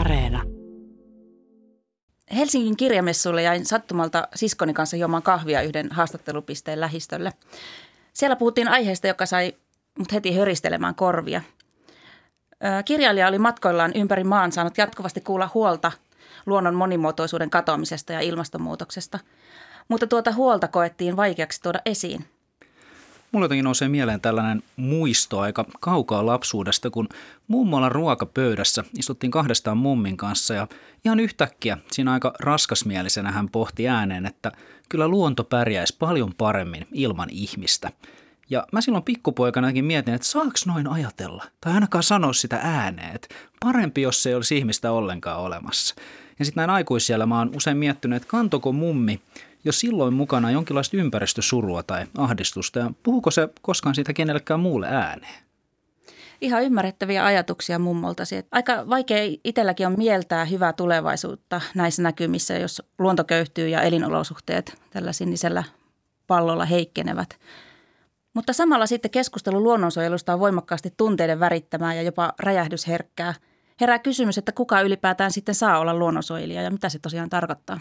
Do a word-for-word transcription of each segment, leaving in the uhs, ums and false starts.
Areena. Helsingin kirjamessuille jäin sattumalta siskoni kanssa juomaan kahvia yhden haastattelupisteen lähistölle. Siellä puhuttiin aiheesta, joka sai mut heti höristelemään korvia. Kirjailija oli matkoillaan ympäri maan saanut jatkuvasti kuulla huolta luonnon monimuotoisuuden katoamisesta ja ilmastonmuutoksesta, mutta tuota huolta koettiin vaikeaksi tuoda esiin. Mulla jotenkin nousee mieleen tällainen muisto aika kaukaa lapsuudesta, kun mummolan ruokapöydässä istuttiin kahdestaan mummin kanssa ja ihan yhtäkkiä siinä aika raskasmielisenä hän pohti ääneen, että kyllä luonto pärjäisi paljon paremmin ilman ihmistä. Ja mä silloin pikkupoikanakin mietin, että saaks noin ajatella tai ainakaan sanoa sitä ääneen, että parempi jos ei olisi ihmistä ollenkaan olemassa. Ja sitten näin aikuisiellä mä oon usein miettinyt, että kantoko mummi jo silloin mukana jonkinlaista ympäristösurua tai ahdistusta ja puhuko se koskaan siitä kenellekään muulle ääneen? Ihan ymmärrettäviä ajatuksia mummoltasi. Aika vaikea itselläkin on mieltää hyvää tulevaisuutta näissä näkymissä, jos luonto köyhtyy ja elinolosuhteet tällä sinisellä pallolla heikkenevät. Mutta samalla sitten keskustelu luonnonsuojelusta on voimakkaasti tunteiden värittämää ja jopa räjähdysherkkää. Herää kysymys, että kuka ylipäätään sitten saa olla luonnonsuojelija ja mitä se tosiaan tarkoittaa?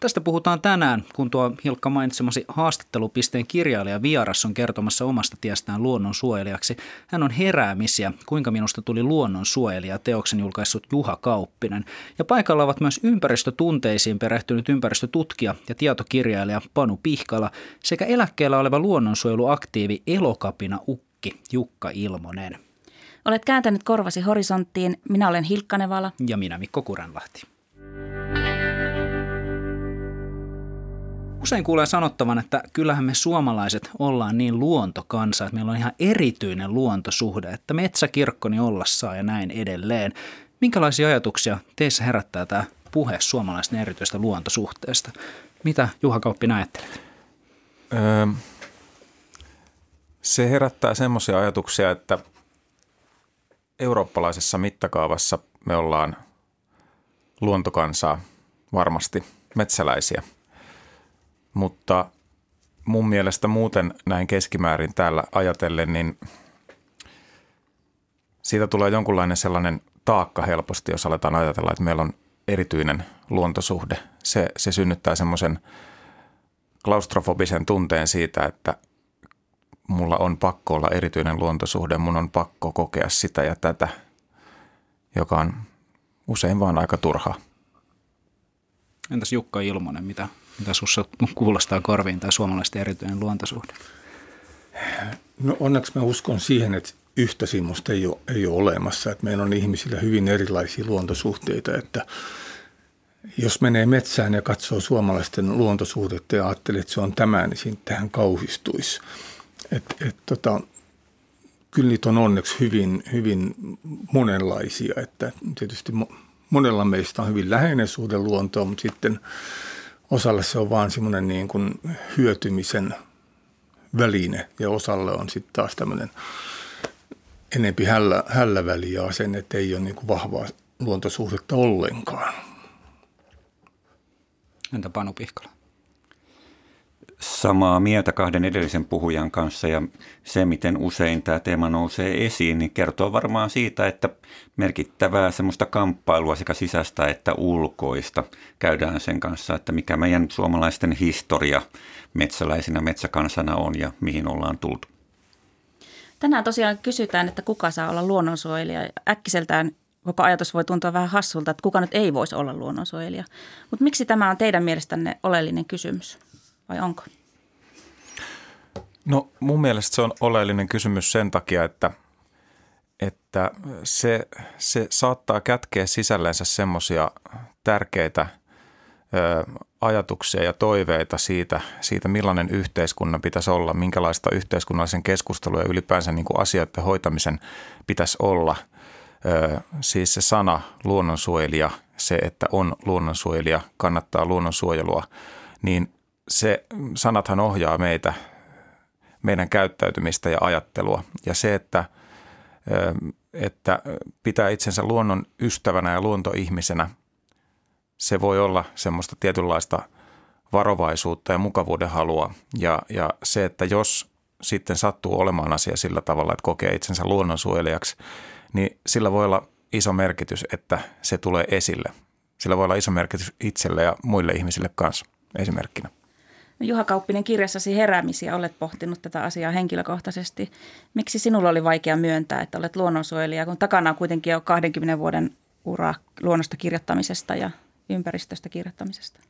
Tästä puhutaan tänään, kun tuo Hilkka mainitsemasi haastattelupisteen kirjailija vieras on kertomassa omasta tiestään luonnonsuojelijaksi. Hän on Heräämisiä, kuinka minusta tuli luonnonsuojelija teoksen julkaissut Juha Kauppinen. Ja paikalla ovat myös ympäristötunteisiin perehtynyt ympäristötutkija ja tietokirjailija Panu Pihkala sekä eläkkeellä oleva luonnonsuojeluaktiivi Elokapina-ukki Jukka Ilmonen. Olet kääntänyt korvasi horisonttiin. Minä olen Hilkka Nevala. Ja minä Mikko Kurenlahti. Usein kuulee sanottavan, että kyllähän me suomalaiset ollaan niin luontokansa, että meillä on ihan erityinen luontosuhde, että metsäkirkkoni olla saa ja näin edelleen. Minkälaisia ajatuksia teissä herättää tämä puhe suomalaisten erityistä luontosuhteesta? Mitä Juha Kauppinen ajattelet? Öö, se herättää semmoisia ajatuksia, että eurooppalaisessa mittakaavassa me ollaan luontokansaa, varmasti metsäläisiä. Mutta mun mielestä muuten näin keskimäärin täällä ajatellen, niin siitä tulee jonkunlainen sellainen taakka helposti, jos aletaan ajatella, että meillä on erityinen luontosuhde. Se, se synnyttää semmoisen klaustrofobisen tunteen siitä, että mulla on pakko olla erityinen luontosuhde, mun on pakko kokea sitä ja tätä, joka on usein vaan aika turhaa. Entäs Jukka Ilmonen, mitä? Mitä sussa kuulostaa korviin tai suomalaisten erityinen luontosuhde? No onneksi mä uskon siihen, että yhtä semmoista ei ole, ei ole olemassa. Että meillä on ihmisillä hyvin erilaisia luontosuhteita. Että jos menee metsään ja katsoo suomalaisten luontosuhdetta ja ajattelee, että se on tämä, niin siinä tähän kauhistuisi. Että, että tota, kyllä niitä on onneksi hyvin, hyvin monenlaisia. Että tietysti monella meistä on hyvin läheinen suhde luontoon, mutta sitten osalle se on vaan semmoinen niin kuin hyötymisen väline ja osalle on sitten taas tämmöinen enempi hällä, hälläväli ja sen, että ei ole niin kuin vahvaa luontosuhdetta ollenkaan. Entä Panu Pihkala? Samaa mieltä kahden edellisen puhujan kanssa ja se, miten usein tämä teema nousee esiin, niin kertoo varmaan siitä, että merkittävää semmoista kamppailua sekä sisäistä että ulkoista käydään sen kanssa, että mikä meidän suomalaisten historia metsäläisinä metsäkansana on ja mihin ollaan tultu. Tänään tosiaan kysytään, että kuka saa olla luonnonsuojelija. Äkkiseltään koko ajatus voi tuntua vähän hassulta, että kuka nyt ei voisi olla luonnonsuojelija. Mutta miksi tämä on teidän mielestänne oleellinen kysymys? Vai onko? No mun mielestä se on oleellinen kysymys sen takia, että, että se, se saattaa kätkeä sisällänsä semmoisia tärkeitä ö, ajatuksia ja toiveita siitä, siitä, millainen yhteiskunnan pitäisi olla, minkälaista yhteiskunnallisen keskustelun ja ylipäänsä niin kuin asioiden hoitamisen pitäisi olla. Ö, siis se sana luonnonsuojelija, se, että on luonnonsuojelija, kannattaa luonnonsuojelua, niin se sanathan ohjaa meitä, meidän käyttäytymistä ja ajattelua ja se, että, että pitää itsensä luonnon ystävänä ja luontoihmisenä, se voi olla semmoista tietynlaista varovaisuutta ja mukavuuden halua ja, ja se, että jos sitten sattuu olemaan asia sillä tavalla, että kokee itsensä luonnonsuojelijaksi, niin sillä voi olla iso merkitys, että se tulee esille. Sillä voi olla iso merkitys itselle ja muille ihmisille kanssa esimerkkinä. No, Juha Kauppinen, kirjassasi Heräämisiä olet pohtinut tätä asiaa henkilökohtaisesti. Miksi sinulla oli vaikea myöntää, että olet luonnonsuojelija, kun takana on kuitenkin jo kahdenkymmenen vuoden ura luonnosta kirjoittamisesta ja ympäristöstä kirjoittamisesta?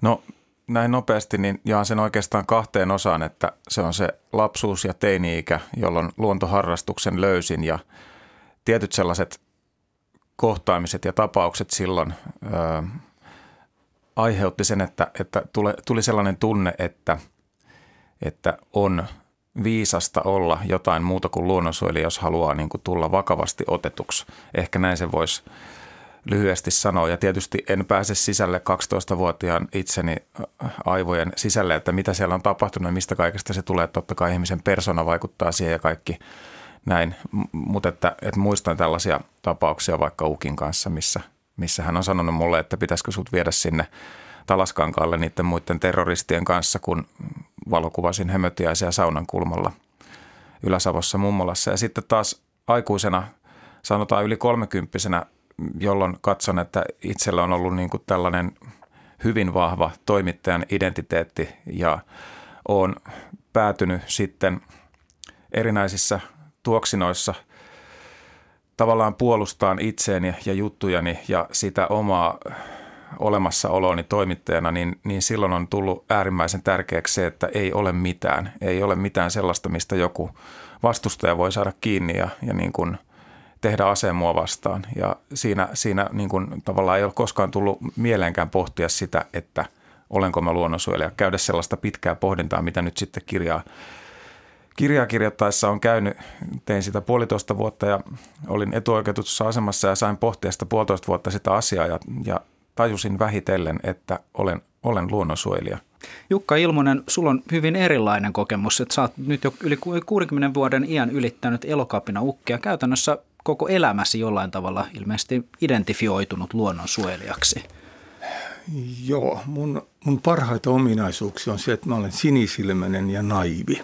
No näin nopeasti niin jaan sen oikeastaan kahteen osaan, että se on se lapsuus ja teini-ikä, jolloin luontoharrastuksen löysin ja tietyt sellaiset kohtaamiset ja tapaukset silloin öö, aiheutti sen, että, että tuli sellainen tunne, että, että on viisasta olla jotain muuta kuin luonnonsuojelija, jos haluaa niin kuin tulla vakavasti otetuksi. Ehkä näin se voisi lyhyesti sanoa. Ja tietysti en pääse sisälle kaksitoistavuotiaan itseni aivojen sisälle, että mitä siellä on tapahtunut ja mistä kaikesta se tulee. Totta kai ihmisen persona vaikuttaa siihen ja kaikki näin. Mutta että, että muistan tällaisia tapauksia vaikka Ukin kanssa, missä... missä hän on sanonut mulle, että pitäisikö sut viedä sinne Talaskankaalle niiden muiden terroristien kanssa, kun valokuvasin Hömötiäisiä saunan kulmalla Ylä-Savossa mummolassa. Ja sitten taas aikuisena, sanotaan yli kolmekymppisenä, jolloin katson, että itsellä on ollut niin kuin tällainen hyvin vahva toimittajan identiteetti ja olen päätynyt sitten erinäisissä tuoksinoissa tavallaan puolustaan itseäni ja juttujani ja sitä omaa olemassaoloani toimittajana, niin, niin silloin on tullut äärimmäisen tärkeäksi se, että ei ole mitään. Ei ole mitään sellaista, mistä joku vastustaja voi saada kiinni ja, ja niin kuin tehdä aseen mua vastaan. Ja siinä, siinä niin kuin tavallaan ei ole koskaan tullut mieleenkään pohtia sitä, että olenko mä luonnonsuojelija. Käydä sellaista pitkää pohdintaa, mitä nyt sitten kirjaa. Kirjaa kirjoittaessa on käynyt, tein sitä puolitoista vuotta ja olin etuoikeutetussa asemassa ja sain pohtia sitä puolitoista vuotta sitä asiaa ja, ja tajusin vähitellen, että olen, olen luonnonsuojelija. Jukka Ilmonen, sulla on hyvin erilainen kokemus, että sä oot nyt jo yli kuudenkymmenen vuoden iän ylittänyt Elokapina-ukkia. Käytännössä koko elämäsi jollain tavalla ilmeisesti identifioitunut luonnonsuojelijaksi. Joo, mun, mun parhaita ominaisuuksia on se, että mä olen sinisilmäinen ja naivi.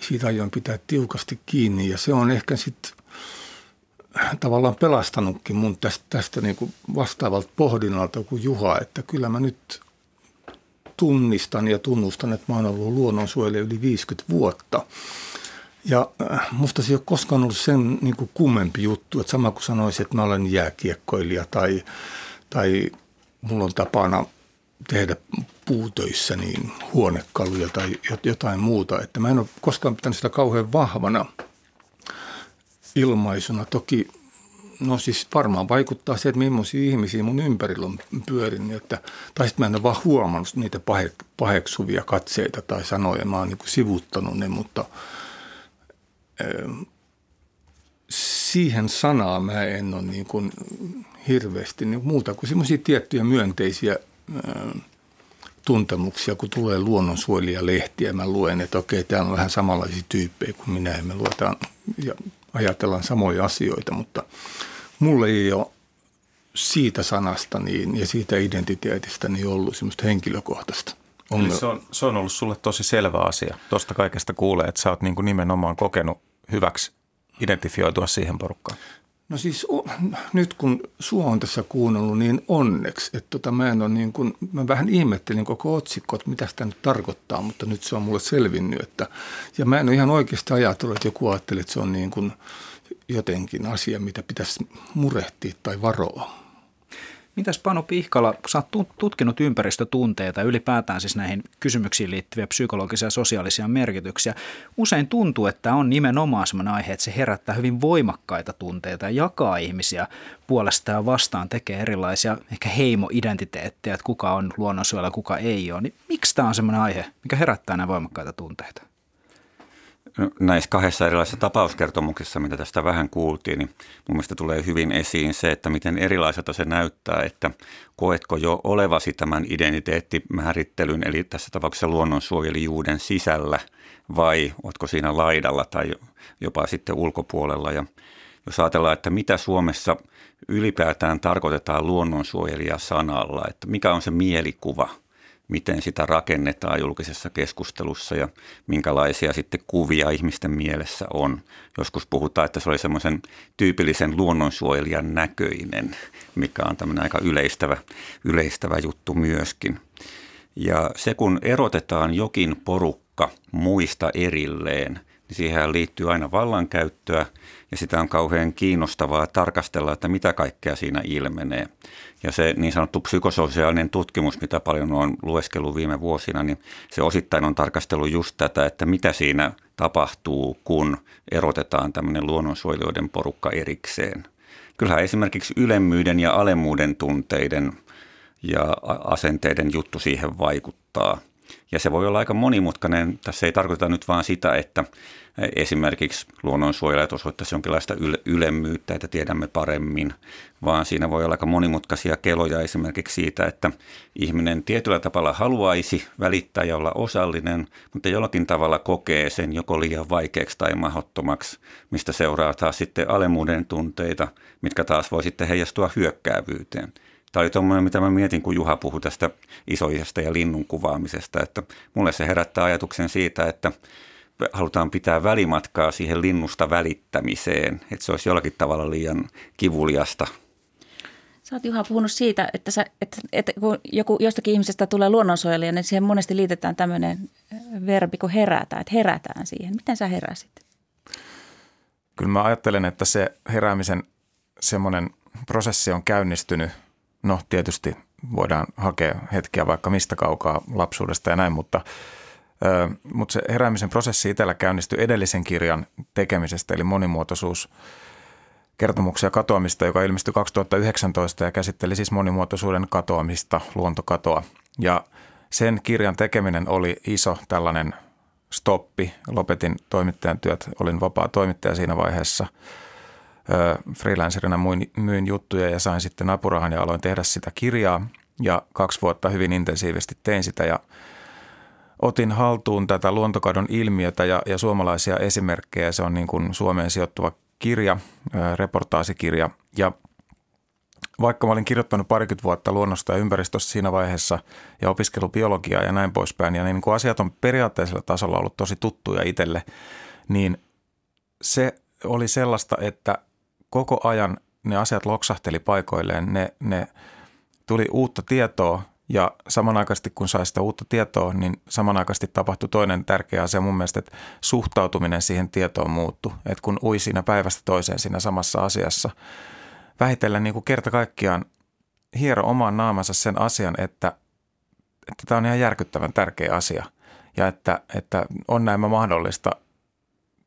Siitä aion pitää tiukasti kiinni ja se on ehkä sitten tavallaan pelastanutkin mun tästä, tästä niin kuin vastaavalta pohdinnalta kuin Juha, että kyllä mä nyt tunnistan ja tunnustan, että mä oon ollut luonnonsuojelija yli viisikymmentä vuotta. Ja musta se ei ole koskaan ollut sen niin kuin kummempi juttu, että sama kuin sanoisin, että mä olen jääkiekkoilija tai, tai mulla on tapana tehdä puutöissä niin huonekaluja tai jotain muuta. Että mä en ole koskaan pitänyt sitä kauhean vahvana ilmaisuna. Toki, no siis varmaan vaikuttaa se, että millaisia ihmisiä mun ympärillä on pyörinyt. Että, tai sitten mä en ole vaan huomannut niitä paheksuvia katseita tai sanoja. Mä oon niin kuin sivuttanut ne, mutta siihen sanaan mä en ole niin kuin hirveästi niin kuin muuta kuin semmoisia tiettyjä myönteisiä tuntemuksia, kun tulee luonnonsuojelijalehtiä. Mä luen, että okei, täällä on vähän samanlaisia tyyppejä kuin minä ja me luetaan ja ajatellaan samoja asioita, mutta mulle ei ole siitä sanasta niin, ja siitä identiteetistä niin ollut semmoista henkilökohtaista. Eli se on, se on ollut sulle tosi selvä asia. Tuosta kaikesta kuulee, että sä oot niin kuin nimenomaan kokenut hyväksi identifioitua siihen porukkaan. No siis o, nyt kun sua on tässä kuunnellut, niin onneksi, että tota, mä, en ole niin kuin, mä vähän ihmettelin koko otsikko, että mitä sitä nyt tarkoittaa, mutta nyt se on mulle selvinnyt. Että, ja mä en ole ihan oikeasti ajatellut, että joku ajattelee, että se on niin kuin jotenkin asia, mitä pitäisi murehtia tai varoa. Mitäs Panu Pihkala, kun sä oot tutkinut ympäristötunteita ja ylipäätään siis näihin kysymyksiin liittyviä psykologisia ja sosiaalisia merkityksiä, usein tuntuu, että on nimenomaan sellainen aihe, että se herättää hyvin voimakkaita tunteita ja jakaa ihmisiä puolestaan vastaan, tekee erilaisia ehkä heimoidentiteettejä, että kuka on luonnonsuojelija ja kuka ei ole. Niin miksi tämä on sellainen aihe, mikä herättää nämä voimakkaita tunteita? No, näissä kahdessa erilaisessa tapauskertomuksessa, mitä tästä vähän kuultiin, niin mun mielestä tulee hyvin esiin se, että miten erilaiselta se näyttää, että koetko jo olevasi tämän identiteettimäärittelyn, eli tässä tapauksessa luonnonsuojelijuuden sisällä, vai ootko siinä laidalla tai jopa sitten ulkopuolella. Ja jos ajatellaan, että mitä Suomessa ylipäätään tarkoitetaan luonnonsuojelija sanalla, että mikä on se mielikuva, miten sitä rakennetaan julkisessa keskustelussa ja minkälaisia sitten kuvia ihmisten mielessä on. Joskus puhutaan, että se oli semmoisen tyypillisen luonnonsuojelijan näköinen, mikä on tämmöinen aika yleistävä, yleistävä juttu myöskin. Ja se, kun erotetaan jokin porukka muista erilleen, niin siihen liittyy aina vallankäyttöä ja sitä on kauhean kiinnostavaa tarkastella, että mitä kaikkea siinä ilmenee. Ja se niin sanottu psykososiaalinen tutkimus, mitä paljon olen lueskellut viime vuosina, niin se osittain on tarkastellut just tätä, että mitä siinä tapahtuu, kun erotetaan tämmöinen luonnonsuojelijoiden porukka erikseen. Kyllähän esimerkiksi ylemmyyden ja alemmuuden tunteiden ja asenteiden juttu siihen vaikuttaa. Ja se voi olla aika monimutkainen. Tässä ei tarkoita nyt vaan sitä, että esimerkiksi luonnonsuojelijat osoittaisi jonkinlaista ylemmyyttä, että tiedämme paremmin, vaan siinä voi olla aika monimutkaisia keloja esimerkiksi siitä, että ihminen tietyllä tavalla haluaisi välittää ja olla osallinen, mutta jollakin tavalla kokee sen joko liian vaikeaksi tai mahdottomaksi, mistä seuraa taas sitten alemmuuden tunteita, mitkä taas voi sitten heijastua hyökkäävyyteen. Tämä oli tuommoinen, mitä mä mietin, kun Juha puhui tästä isoisesta ja linnun kuvaamisesta, että mulle se herättää ajatuksen siitä, että halutaan pitää välimatkaa siihen linnusta välittämiseen, että se olisi jollakin tavalla liian kivuliasta. Sä oot, Juha, puhunut siitä, että, sä, että, että kun joku, jostakin ihmisestä tulee luonnonsuojelija, niin siihen monesti liitetään tämmöinen verbi kuin herätään, että herätään siihen. Miten sä heräsit? Kyllä mä ajattelen, että se heräämisen semmoinen prosessi on käynnistynyt. No tietysti voidaan hakea hetkiä vaikka mistä kaukaa lapsuudesta ja näin, mutta, ö, mutta se heräämisen prosessi itsellä käynnistyi edellisen kirjan tekemisestä, eli monimuotoisuus kertomuksia katoamista, joka ilmestyi kaksituhattayhdeksäntoista ja käsitteli siis monimuotoisuuden katoamista, luontokatoa. Ja sen kirjan tekeminen oli iso tällainen stoppi. Lopetin toimittajan työt, olin vapaa toimittaja siinä vaiheessa. Freelancerina myin juttuja ja sain sitten apurahan ja aloin tehdä sitä kirjaa ja kaksi vuotta hyvin intensiivisesti tein sitä ja otin haltuun tätä luontokadon ilmiötä ja, ja suomalaisia esimerkkejä. Se on niin kuin Suomeen sijoittuva kirja, reportaasikirja ja vaikka mä olin kirjoittanut parikymmentä vuotta luonnosta ja ympäristöstä siinä vaiheessa ja opiskellut biologiaa ja näin poispäin ja niin kuin asiat on periaatteisella tasolla ollut tosi tuttuja itselle, niin se oli sellaista, että koko ajan ne asiat loksahteli paikoilleen, ne, ne tuli uutta tietoa ja samanaikaisesti kun sai sitä uutta tietoa, niin samanaikaisesti tapahtui toinen tärkeä asia mun mielestä, että suhtautuminen siihen tietoon muuttui. Että kun ui siinä päivästä toiseen siinä samassa asiassa, vähitellen niin kuin kerta kaikkiaan hiero omaan naamansa sen asian, että tämä on ihan järkyttävän tärkeä asia ja että, että on näemmä mahdollista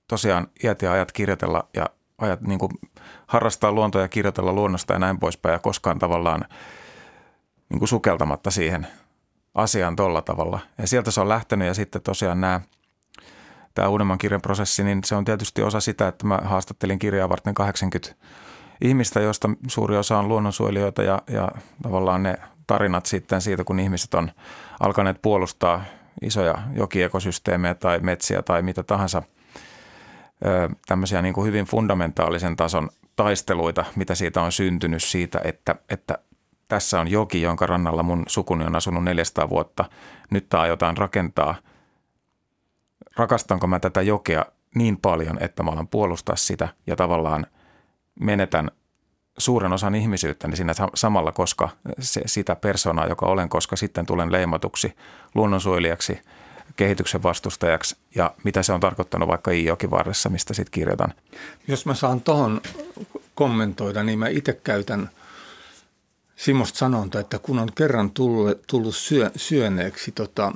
tosiaan iät ja ajat kirjoitella ja ajat, niin kuin harrastaa luontoa ja kirjoitella luonnosta ja näin poispäin ja koskaan tavallaan niin kuin sukeltamatta siihen asiaan tolla tavalla. Ja sieltä se on lähtenyt ja sitten tosiaan nämä, tämä uudemman kirjan prosessi, niin se on tietysti osa sitä, että mä haastattelin kirjaa varten kahdeksankymmentä ihmistä, joista suuri osa on luonnonsuojelijoita ja, ja tavallaan ne tarinat sitten siitä, kun ihmiset on alkaneet puolustaa isoja jokiekosysteemejä tai metsiä tai mitä tahansa. Tämmöisiä niin kuin hyvin fundamentaalisen tason taisteluita, mitä siitä on syntynyt siitä, että, että tässä on joki, jonka rannalla mun sukuni on asunut neljäsataa vuotta. Nyt tää aiotaan rakentaa. Rakastanko mä tätä jokea niin paljon, että mä alan puolustaa sitä ja tavallaan menetän suuren osan ihmisyyttäni siinä samalla, koska se, sitä persoonaa, joka olen, koska sitten tulen leimatuksi luonnonsuojelijaksi, kehityksen vastustajaksi ja mitä se on tarkoittanut vaikka Iijokivarressa, mistä sitten kirjoitan. Jos mä saan tuohon kommentoida, niin mä itse käytän semmoista sanontaa, että kun on kerran tullut, tullut syö, syöneeksi tota,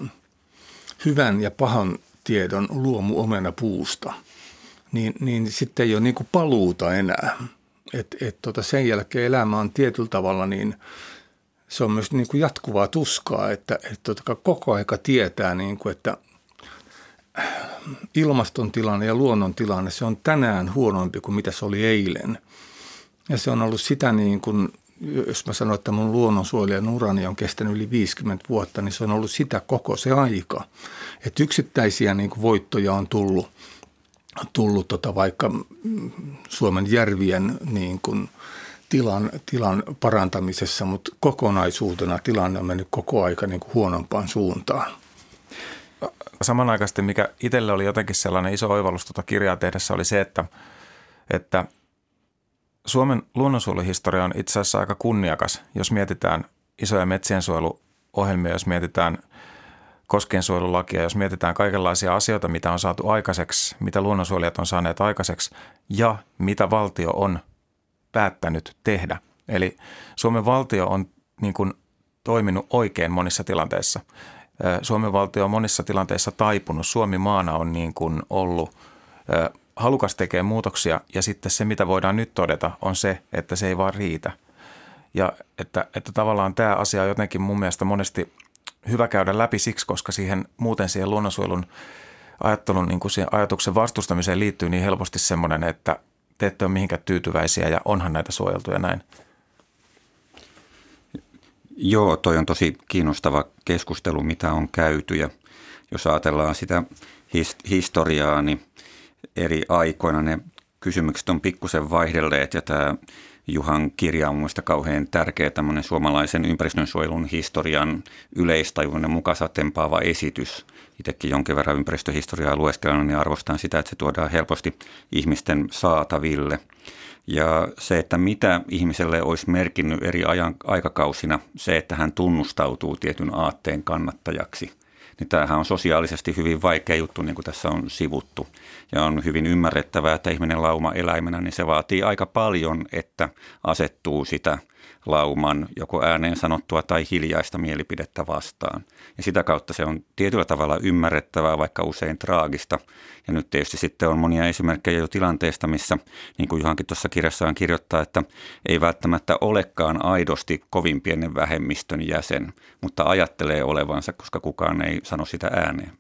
hyvän ja pahan tiedon luomu omena puusta, niin, niin sitten ei ole niinku paluuta enää. Et, et, tota, sen jälkeen elämä on tietyllä tavalla niin... Se on myös niin kuin jatkuvaa tuskaa, että, että koko aika tietää, niin kuin, että ilmaston tilanne ja luonnon tilanne, se on tänään huonompi kuin mitä se oli eilen. Ja se on ollut sitä, niin kuin, jos mä sanon, että mun luonnonsuojelijan urani on kestänyt yli viisikymmentä vuotta, niin se on ollut sitä koko se aika. Että yksittäisiä niin kuin voittoja on tullut, tullut tota, vaikka Suomen järvien niin kuin, tilan, tilan parantamisessa, mutta kokonaisuutena tilanne on mennyt koko aika niin kuin huonompaan suuntaan. Samanaikaisesti, mikä itselle oli jotenkin sellainen iso oivallus tuota kirjaa tehdessä, oli se, että, että Suomen luonnonsuojeluhistoria on itse asiassa aika kunniakas, jos mietitään isoja metsiensuojeluohjelmia, jos mietitään koskiensuojelulakia, jos mietitään kaikenlaisia asioita, mitä on saatu aikaiseksi, mitä luonnonsuojelijat on saaneet aikaiseksi ja mitä valtio on päättänyt tehdä. Eli Suomen valtio on niin kuin toiminut oikein monissa tilanteissa. Suomen valtio on monissa tilanteissa taipunut. Suomi maana on niin kuin ollut halukas tekemään muutoksia ja sitten se, mitä voidaan nyt todeta, on se, että se ei vaan riitä. Ja että, että tavallaan tämä asia jotenkin mun mielestä monesti hyvä käydä läpi siksi, koska siihen, muuten siihen luonnonsuojelun ajattelun, niin kuin siihen ajatuksen vastustamiseen liittyy niin helposti semmoinen, että te ette ole mihinkään tyytyväisiä ja onhan näitä suojeltuja näin. Joo, toi on tosi kiinnostava keskustelu, mitä on käyty ja jos ajatellaan sitä his- historiaa, niin eri aikoina ne kysymykset on pikkusen vaihdelleet ja tämä Juhan kirja on muista kauhean tärkeä tämmöinen suomalaisen ympäristönsuojelun historian yleistajuinen mukasatempaava esitys. Itsekin jonkin verran ympäristöhistoriaa lueskellaan, niin arvostan sitä, että se tuodaan helposti ihmisten saataville. Ja se, että mitä ihmiselle olisi merkinnyt eri ajan, aikakausina, se, että hän tunnustautuu tietyn aatteen kannattajaksi, niin tämähän on sosiaalisesti hyvin vaikea juttu, niin kuin tässä on sivuttu. Ja on hyvin ymmärrettävää, että ihminen lauma-eläimenä, niin se vaatii aika paljon, että asettuu sitä lauman joko ääneen sanottua tai hiljaista mielipidettä vastaan. Ja sitä kautta se on tietyllä tavalla ymmärrettävää, vaikka usein traagista. Ja nyt tietysti sitten on monia esimerkkejä jo tilanteesta, missä, niin kuin Juhankin tuossa kirjassaan kirjoittaa, että ei välttämättä olekaan aidosti kovin pienen vähemmistön jäsen, mutta ajattelee olevansa, koska kukaan ei sano sitä ääneen.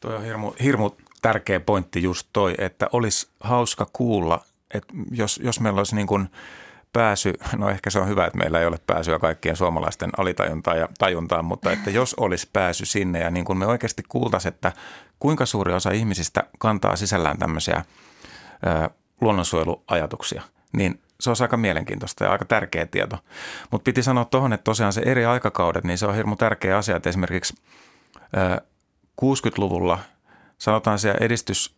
Toi on hirmu, hirmu tärkeä pointti just toi, että olisi hauska kuulla, että jos, jos meillä olisi niin kuin pääsy, no ehkä se on hyvä, että meillä ei ole pääsyä kaikkien suomalaisten alitajuntaan ja tajuntaan, mutta että jos olisi pääsy sinne ja niin kuin me oikeasti kuultaisiin, että kuinka suuri osa ihmisistä kantaa sisällään tämmöisiä ö, luonnonsuojeluajatuksia, niin se on aika mielenkiintoista ja aika tärkeä tieto. Mutta piti sanoa tuohon, että tosiaan se eri aikakaudet, niin se on hirmu tärkeä asia, että esimerkiksi ö, kuusikymmentäluvulla sanotaan siellä edistys,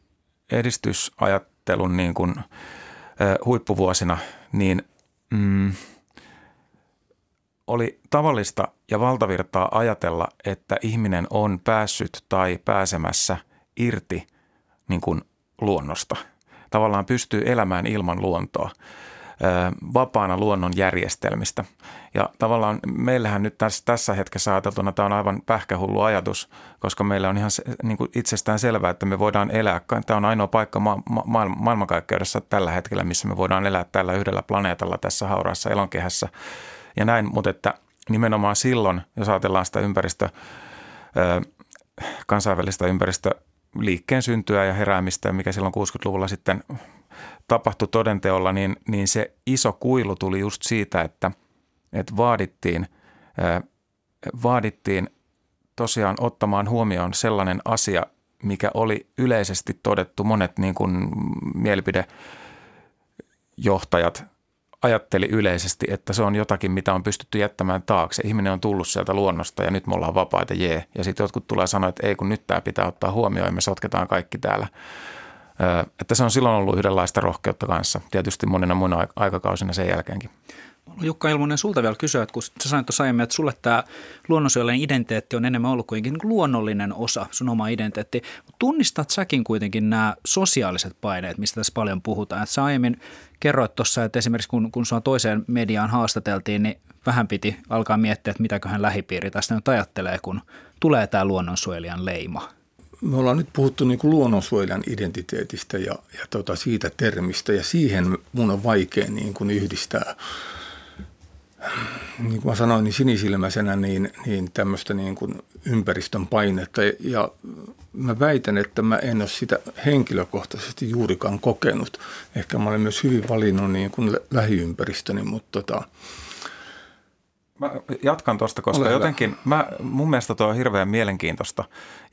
edistysajattelun niin kuin, ö, huippuvuosina, niin Mm, oli tavallista ja valtavirtaa ajatella, että ihminen on päässyt tai pääsemässä irti niin kuin luonnosta. Tavallaan pystyy elämään ilman luontoa, vapaana luonnon järjestelmistä. Ja tavallaan meillähän nyt tässä, tässä hetkessä ajateltuna tämä on aivan pähkähullu ajatus, koska meillä on ihan se, niin kuin itsestään selvää, että me voidaan elää. Tämä on ainoa paikka ma- ma- maailmankaikkeudessa tällä hetkellä, missä me voidaan elää tällä yhdellä planeetalla tässä hauraassa elonkehässä ja näin. Mutta että nimenomaan silloin, jos ajatellaan sitä ympäristö, kansainvälistä ympäristöliikkeen syntyä ja heräämistä, mikä silloin kuusikymmentäluvulla sitten tapahtui todenteolla, niin, niin se iso kuilu tuli just siitä, että, että vaadittiin, ää, vaadittiin tosiaan ottamaan huomioon sellainen asia, mikä oli yleisesti todettu. Monet niin kuin mielipidejohtajat ajatteli yleisesti, että se on jotakin, mitä on pystytty jättämään taakse. Ihminen on tullut sieltä luonnosta ja nyt me ollaan vapaita, jee. Ja sitten jotkut tulee sanoa, että ei kun nyt tämä pitää ottaa huomioon ja me sotketaan kaikki täällä. Että se on silloin ollut yhdenlaista rohkeutta kanssa, tietysti monina muina aikakausina sen jälkeenkin. Jukka Ilmonen, sulta vielä kysyä, että kun sä sanoit tuossa aiemmin, että sulle tämä luonnonsuojelun identiteetti on enemmän ollut kuitenkin luonnollinen osa, sun oma identiteetti. Tunnistat säkin kuitenkin nämä sosiaaliset paineet, mistä tässä paljon puhutaan. Että sä aiemmin kerroit tuossa, että esimerkiksi kun, kun sua toiseen mediaan haastateltiin, niin vähän piti alkaa miettiä, että mitäköhän lähipiiri tästä nyt ajattelee, kun tulee tämä luonnonsuojelijan leima. Me ollaan nyt puhuttu niin kuin luonnonsuojelijan identiteetistä ja, ja tota siitä termistä ja siihen mun on vaikea niin kuin yhdistää, niin kuin mä sanoin, niin sinisilmäisenä niin, niin tämmöistä niin kuin ympäristön painetta ja mä väitän, että mä en ole sitä henkilökohtaisesti juurikaan kokenut. Ehkä mä olen myös hyvin valinnut niin kuin lähiympäristöni, mutta tota, Mä jatkan tuosta, koska jotenkin mä, mun mielestä tuo on hirveän mielenkiintoista.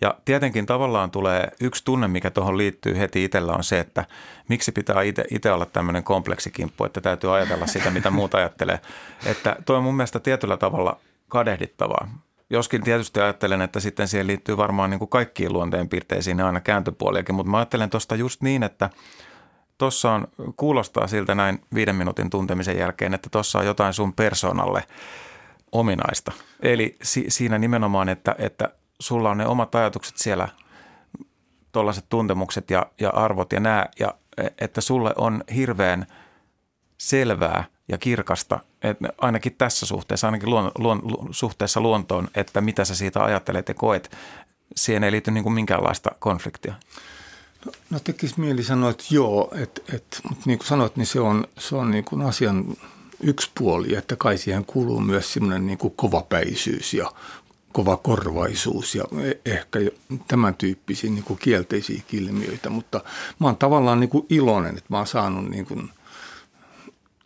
Ja tietenkin tavallaan tulee yksi tunne, mikä tuohon liittyy heti itsellä, on se, että miksi pitää itse olla tämmöinen kompleksikimppu, että täytyy ajatella sitä, mitä muut ajattelee. Että tuo on mun mielestä tietyllä tavalla kadehdittavaa. Joskin tietysti ajattelen, että sitten siihen liittyy varmaan niin kuin kaikkiin luonteenpiirteisiin aina kääntöpuoliakin, mutta mä ajattelen tuosta just niin, että tuossa on, kuulostaa siltä näin viiden minuutin tuntemisen jälkeen, että tuossa on jotain sun persoonalle ominaista. Eli si- siinä nimenomaan, että, että sulla on ne omat ajatukset siellä, tuollaiset tuntemukset ja, ja arvot ja nämä, ja että sulle on hirveän selvää ja kirkasta, että ainakin tässä suhteessa, ainakin luon, luon, suhteessa luontoon, että mitä sä siitä ajattelet ja koet. Siihen ei liity niin kuin minkäänlaista konfliktia. No, no tekisi mieli sanoa, että joo, että, että, mutta niin kuin sanoit, niin se on, se on niin kuin asian yksi puoli, että kai siihen kuuluu myös semmoinen niin kuin kovapäisyys ja kovakorvaisuus ja ehkä tämän tyyppisiä niin kuin kielteisiä ilmiöitä, mutta mä oon tavallaan niin kuin iloinen, että mä oon saanut niin kuin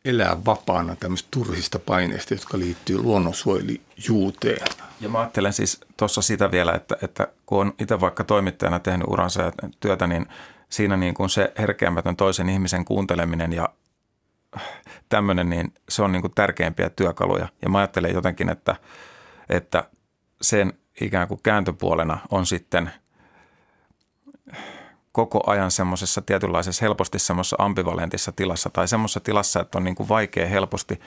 elää vapaana tämmöistä turhista paineista, jotka liittyy luonnonsuojelijuuteen. Ja mä ajattelen siis tuossa sitä vielä, että, että kun on itse vaikka toimittajana tehnyt uransa ja työtä, niin siinä niin kuin se herkeämätön toisen ihmisen kuunteleminen ja tämmöinen, niin se on niin kuin tärkeimpiä työkaluja. Ja mä ajattelen jotenkin, että, että sen ikään kuin kääntöpuolena on sitten koko ajan semmoisessa tietynlaisessa helposti semmoisessa ambivalentissa tilassa tai semmoisessa tilassa, että on niin kuin vaikea helposti,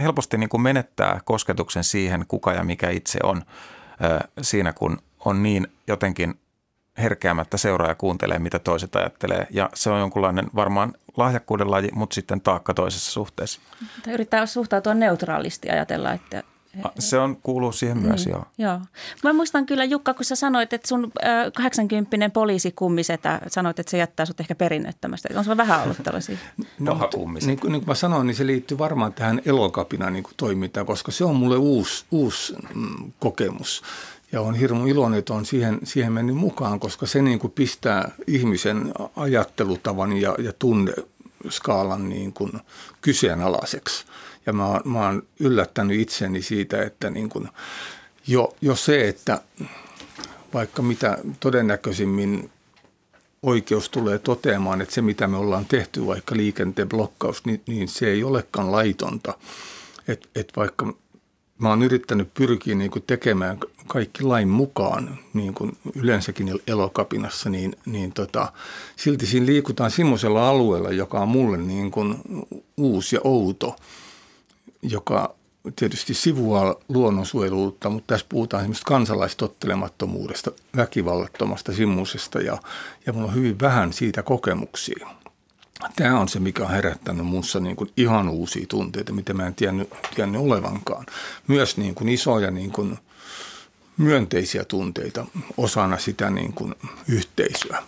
helposti niin kuin menettää kosketuksen siihen, kuka ja mikä itse on siinä, kun on niin jotenkin herkeämättä seuraa ja kuuntelee, mitä toiset ajattelee. Ja se on jonkunlainen varmaan lahjakkuuden laji, mutta sitten taakka toisessa suhteessa. Tai yrittää suhtautua neutraalisti, ajatella, että se on, kuuluu siihen myös, mm, joo. joo. Mä muistan kyllä, Jukka, kun sä sanoit, että sun kahdeksankymppinen poliisi kummisetä, sanoit, että se jättää sut ehkä perinnöttömästä. On sulla vähän ollut tällaisia? No, niin kuin mä sanoin, niin se liittyy varmaan tähän Elokapina niin kuin toimintaan, koska se on mulle uusi, uusi mm, kokemus. Ja on hirmu iloinen, että on siihen, siihen mennyt mukaan, koska se niin kuin pistää ihmisen ajattelutavan ja, ja tunneskaalan niin kuin kyseenalaiseksi. Ja mä oon, mä oon yllättänyt itseni siitä, että niin kun jo, jo se, että vaikka mitä todennäköisimmin oikeus tulee toteamaan, että se mitä me ollaan tehty, vaikka liikenteen blokkaus, niin, niin se ei olekaan laitonta. Et, et vaikka mä oon yrittänyt pyrkiä niin kun tekemään kaikki lain mukaan, niin kuin yleensäkin Elokapinassa, niin, niin tota, silti siinä liikutaan semmoisella alueella, joka on mulle niin kun uusi ja outo, joka tietysti sivuaa luonnonsuojeluutta, mutta tässä puhutaan semmoista kansalaistottelemattomuudesta, väkivallattomasta semmoisesta, ja, ja minulla on hyvin vähän siitä kokemuksia. Tämä on se, mikä on herättänyt minussa niin kuin ihan uusia tunteita, mitä mä en tiennyt, tiennyt olevankaan. Myös niin kuin isoja niin kuin myönteisiä tunteita osana sitä niin kuin yhteisöä.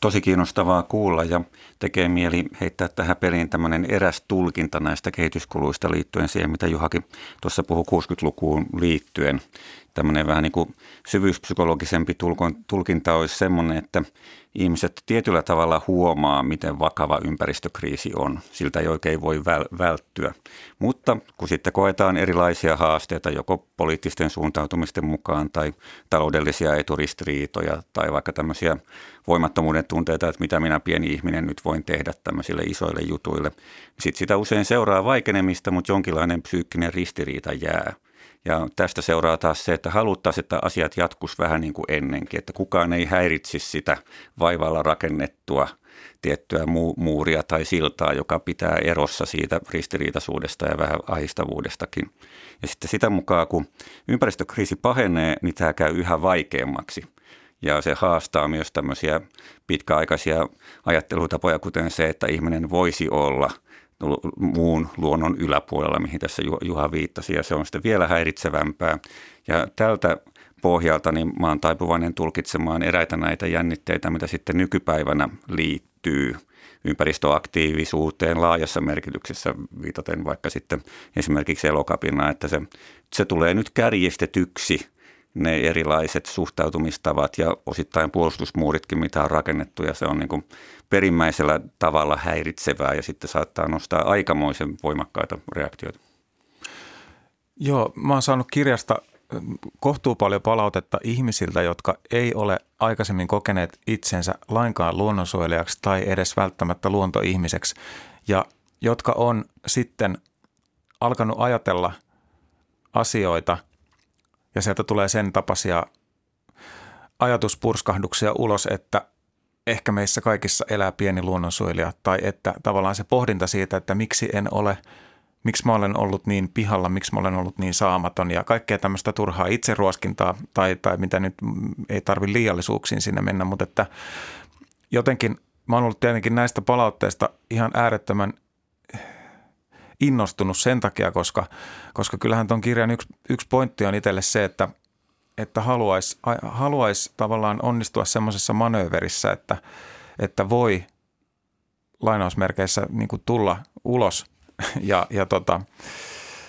Tosi kiinnostavaa kuulla ja tekee mieli heittää tähän peliin tämmöinen eräs tulkinta näistä kehityskuluista liittyen siihen, mitä Juhakin tuossa puhui kuusikymmentälukuun liittyen. Tämmöinen vähän niin kuin syvyyspsykologisempi tulkinta olisi semmoinen, että ihmiset tietyllä tavalla huomaa, miten vakava ympäristökriisi on. Siltä ei oikein voi välttyä. Mutta kun sitten koetaan erilaisia haasteita, joko poliittisten suuntautumisten mukaan tai taloudellisia eturistiriitoja tai vaikka tämmöisiä voimattomuuden tunteita, että mitä minä pieni ihminen nyt voin tehdä tämmöisille isoille jutuille. Sitten sitä usein seuraa vaikenemista, mutta jonkinlainen psyykkinen ristiriita jää. Ja tästä seuraa taas se, että haluttaisiin, että asiat jatkuisi vähän niin kuin ennenkin, että kukaan ei häiritsisi sitä vaivalla rakennettua tiettyä mu- muuria tai siltaa, joka pitää erossa siitä ristiriitaisuudesta ja vähän ahdistavuudestakin. Ja sitten sitä mukaan, kun ympäristökriisi pahenee, niin tämä käy yhä vaikeammaksi. Ja se haastaa myös tämmöisiä pitkäaikaisia ajattelutapoja, kuten se, että ihminen voisi olla muun luonnon yläpuolella, mihin tässä Juha viittasi, ja se on sitten vielä häiritsevämpää. Ja tältä pohjalta niin mä oon taipuvainen tulkitsemaan eräitä näitä jännitteitä, mitä sitten nykypäivänä liittyy ympäristöaktiivisuuteen laajassa merkityksessä, viitaten vaikka sitten esimerkiksi Elokapinaan, että se, se tulee nyt kärjistetyksi ne erilaiset suhtautumistavat ja osittain puolustusmuuritkin, mitä on rakennettu, ja se on niin kuin perimmäisellä tavalla häiritsevää ja sitten saattaa nostaa aikamoisen voimakkaita reaktioita. Joo, mä oon saanut kirjasta kohtuu paljon palautetta ihmisiltä, jotka ei ole aikaisemmin kokeneet itsensä lainkaan luonnonsuojelijaksi tai edes välttämättä luontoihmiseksi ja jotka on sitten alkanut ajatella asioita ja sieltä tulee sen tapaisia ajatuspurskahduksia ulos, että ehkä meissä kaikissa elää pieni luonnonsuojelija tai että tavallaan se pohdinta siitä, että miksi en ole miksi mä olen ollut niin pihalla, miksi mä olen ollut niin saamaton ja kaikkea tämmöistä turhaa itseruoskintaa tai, tai mitä nyt ei tarvitse liiallisuuksiin sinne mennä, mutta että jotenkin mä oon ollut tietenkin näistä palautteista ihan äärettömän innostunut sen takia, koska, koska kyllähän ton kirjan yksi, yksi pointti on itselle se, että, että haluaisi haluais tavallaan onnistua semmoisessa manööverissä, että, että voi lainausmerkeissä niin kuin tulla ulos Ja, ja tota,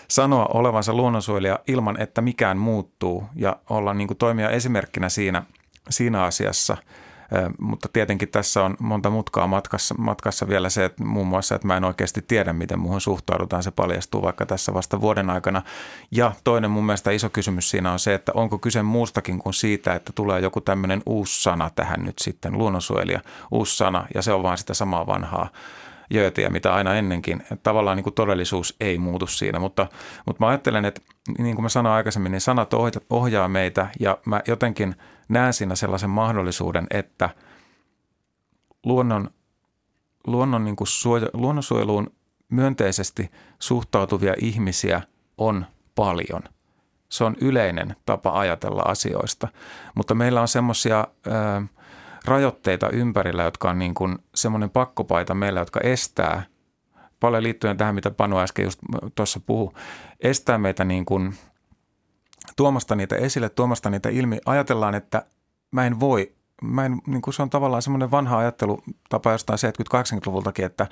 sanoa olevansa luonnonsuojelija ilman, että mikään muuttuu ja olla niin kuin toimia esimerkkinä siinä, siinä asiassa. Ö, mutta tietenkin tässä on monta mutkaa matkassa, matkassa vielä se, että muun muassa, että mä en oikeasti tiedä, miten muuhun suhtaudutaan. Se paljastuu vaikka tässä vasta vuoden aikana. Ja toinen mun mielestä iso kysymys siinä on se, että onko kyse muustakin kuin siitä, että tulee joku tämmöinen uusi sana tähän nyt sitten, luonnonsuojelija, uusi sana ja se on vaan sitä samaa vanhaa jöötiä, mitä aina ennenkin. Että tavallaan niin kuin todellisuus ei muutu siinä, mutta, mutta mä ajattelen, että niin kuin mä sanoin aikaisemmin, niin sanat ohjaa meitä ja mä jotenkin näen siinä sellaisen mahdollisuuden, että luonnon, luonnon niin kuin suoja, luonnonsuojeluun myönteisesti suhtautuvia ihmisiä on paljon. Se on yleinen tapa ajatella asioista, mutta meillä on semmoisia Öö, rajoitteita ympärillä, jotka on niin kuin semmoinen pakkopaita meillä, jotka estää, paljon liittyen tähän, mitä Panu äsken just tuossa puhui, estää meitä niin kuin tuomasta niitä esille, tuomasta niitä ilmi. Ajatellaan, että mä en voi, mä en, niin kuin se on tavallaan semmoinen vanha ajattelutapa jostain seitsemänkymmentä-kahdeksankymmentäluvultakin, että,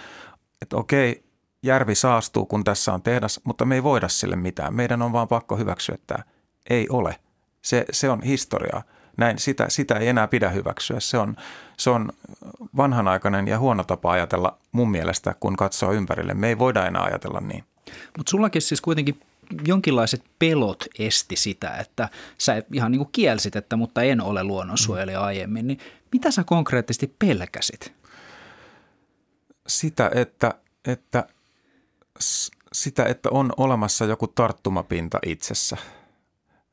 että okei, järvi saastuu, kun tässä on tehdas, mutta me ei voida sille mitään. Meidän on vaan pakko hyväksyä, että ei ole. Se, se on historiaa. Näin, sitä, sitä ei enää pidä hyväksyä. Se on, se on vanhanaikainen ja huono tapa ajatella mun mielestä, kun katsoo ympärille. Me ei voida enää ajatella niin. Mutta sullakin siis kuitenkin jonkinlaiset pelot esti sitä, että sä ihan niin kuin kielsit, että mutta en ole luonnonsuojelija aiemmin. Niin mitä sä konkreettisesti pelkäsit? Sitä, että, että, sitä, että on olemassa joku tarttumapinta itsessä.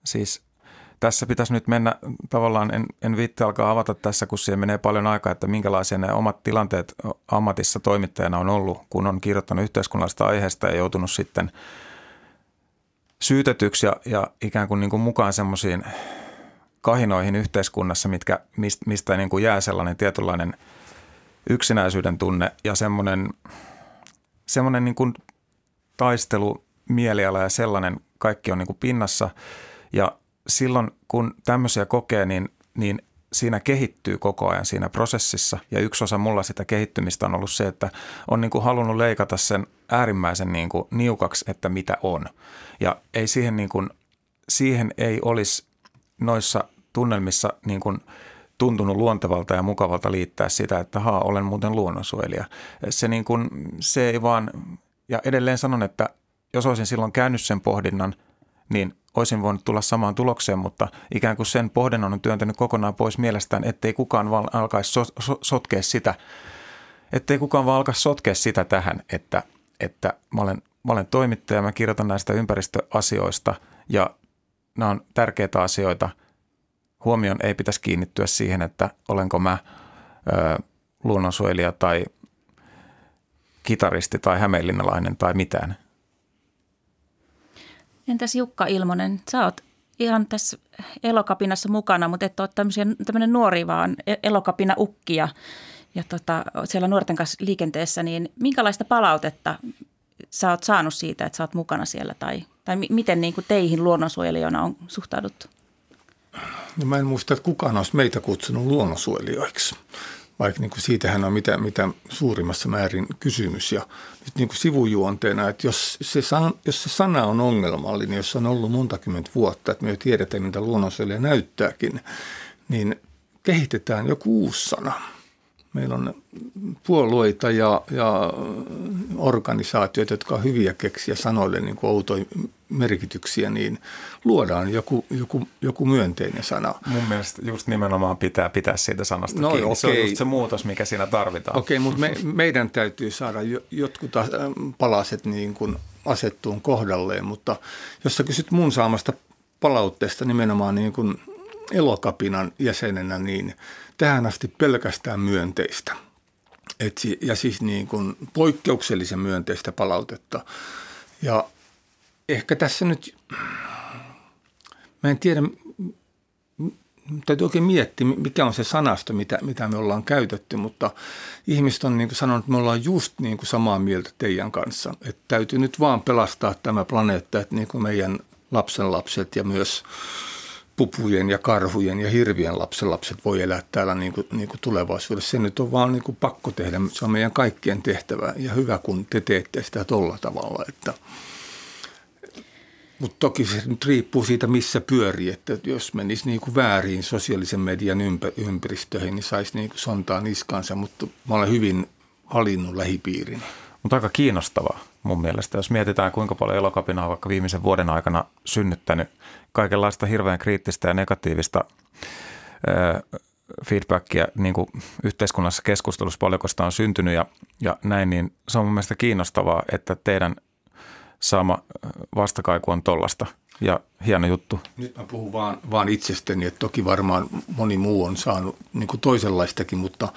Siis tässä pitäisi nyt mennä, tavallaan en, en viitti alkaa avata tässä, kun siihen menee paljon aikaa, että minkälaisia ne omat tilanteet ammatissa toimittajana on ollut, kun on kirjoittanut yhteiskunnallisesta aiheesta ja joutunut sitten syytetyksi ja, ja ikään kuin, niin kuin mukaan semmoisiin kahinoihin yhteiskunnassa, mitkä, mistä niin kuin jää sellainen tietynlainen yksinäisyyden tunne ja semmoinen, semmoinen niin kuin taistelu, mieliala ja sellainen, kaikki on niin kuin pinnassa ja silloin, kun tämmöisiä kokee, niin, niin siinä kehittyy koko ajan siinä prosessissa. Ja yksi osa mulla sitä kehittymistä on ollut se, että on niin kuin halunnut leikata sen äärimmäisen niin kuin niukaksi, että mitä on. Ja ei siihen, niin kuin, siihen ei olisi noissa tunnelmissa niin kuin tuntunut luontevalta ja mukavalta liittää sitä, että haa, olen muuten luonnonsuojelija. Se, niin kuin, se ei vaan, ja edelleen sanon, että jos olisin silloin käynyt sen pohdinnan, niin olisin voinut tulla samaan tulokseen, mutta ikään kuin sen pohden on työntänyt kokonaan pois mielestään, ettei kukaan vaan alkaisi so, so, sotkea sitä, ettei kukaan vaan alkaisi sotkea sitä tähän, että, että mä, olen, mä olen toimittaja, mä kirjoitan näistä ympäristöasioista ja nämä on tärkeitä asioita. Huomion ei pitäisi kiinnittyä siihen, että olenko mä ö, luonnonsuojelija tai kitaristi tai hämeenlinnalainen tai mitään. Entäs Jukka Ilmonen, sä oot ihan tässä Elokapinassa mukana, mutta et ole tämmöinen nuori, vaan Elokapina-ukki ja, ja tota, siellä nuorten kanssa liikenteessä, niin minkälaista palautetta sä oot saanut siitä, että sä oot mukana siellä tai, tai miten niin kuin teihin luonnonsuojelijoina on suhtauduttu? No mä en muista, että kukaan olisi meitä kutsunut luonnonsuojelijoiksi. vaikka niin kuin siitähän on mitä, mitä suurimmassa määrin kysymys. Ja nyt niin kuin sivujuonteena, että jos se, jos se sana on ongelmallinen, jos on ollut montakymmentä vuotta, että me jo tiedetään, mitä luonnonsuojelija näyttääkin, niin kehitetään joku uusi sana. Meillä on puolueita ja, ja organisaatioita, jotka on hyviä keksiä sanoille niin kuin outoja merkityksiä, niin luodaan joku, joku, joku myönteinen sana. Mun mielestä just nimenomaan pitää pitää siitä sanasta no, kiinni. Okay. Se on just se muutos, mikä siinä tarvitaan. Okei, okay, mutta me, meidän täytyy saada jotkut palaset niin kuin asettuun kohdalleen, mutta jos sä kysyt mun saamasta palautteesta nimenomaan niin kuin Elokapinan jäsenenä, niin tähän asti pelkästään myönteistä. Et, ja siis niin kuin poikkeuksellisen myönteistä palautetta. Ja ehkä tässä nyt, mä en tiedä, täytyy oikein miettiä, mikä on se sanasto, mitä, mitä me ollaan käytetty, mutta ihmiset on niin kuin sanonut, että me ollaan just niin kuin samaa mieltä teidän kanssa. Että täytyy nyt vaan pelastaa tämä planeetta, että niin kuin meidän lapsenlapset ja myös pupujen ja karhujen ja hirvien lapsenlapset voi elää täällä niin kuin, niin kuin tulevaisuudessa. Se nyt on vaan niin kuin pakko tehdä, se on meidän kaikkien tehtävä ja hyvä, kun te teette sitä tolla tavalla. Että mutta toki se nyt riippuu siitä, missä pyörii, että jos menisi niin kuin väärin sosiaalisen median ympäristöihin, niin saisi niin kuin sontaa niskansa, mutta mä olen hyvin valinnut lähipiirin. Mutta aika kiinnostavaa mun mielestä, jos mietitään kuinka paljon Elokapina on vaikka viimeisen vuoden aikana synnyttänyt kaikenlaista hirveän kriittistä ja negatiivista ö, feedbackia niin kuin yhteiskunnassa keskustelussa paljonko sitä on syntynyt ja, ja näin, niin se on mun mielestä kiinnostavaa, että teidän saama vastakaiku on tollasta ja hieno juttu. Nyt mä puhun vaan, vaan itsestäni, että toki varmaan moni muu on saanut niin kuin toisenlaistakin, mutta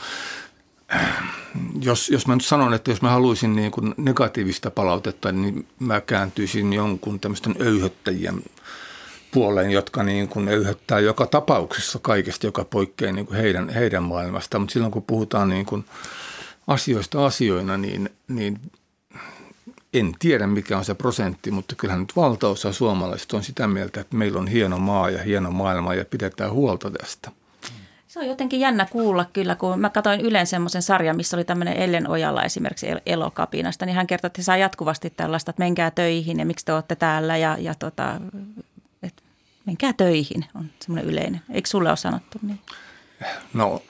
jos, jos mä nyt sanon, että jos mä haluaisin niin kuin negatiivista palautetta, niin mä kääntyisin jonkun tämmöisten öyhöttäjien puoleen, jotka niin kuin öyhöttää joka tapauksessa kaikesta, joka poikkeaa niin kuin heidän, heidän maailmastaan. Mutta silloin kun puhutaan niin kuin asioista asioina, niin, niin en tiedä mikä on se prosentti, mutta kyllähän nyt valtaosa suomalaisista on sitä mieltä, että meillä on hieno maa ja hieno maailma ja pidetään huolta tästä. Se on jotenkin jännä kuulla kyllä, kun mä katsoin Ylen semmoisen sarjan, missä oli tämmöinen Ellen Ojala esimerkiksi Elokapinasta, niin hän kertoi, että he saa jatkuvasti tällaista, että menkää töihin ja miksi te olette täällä ja, ja tota, että menkää töihin on semmoinen yleinen. Eikö sulle ole sanottu niin? No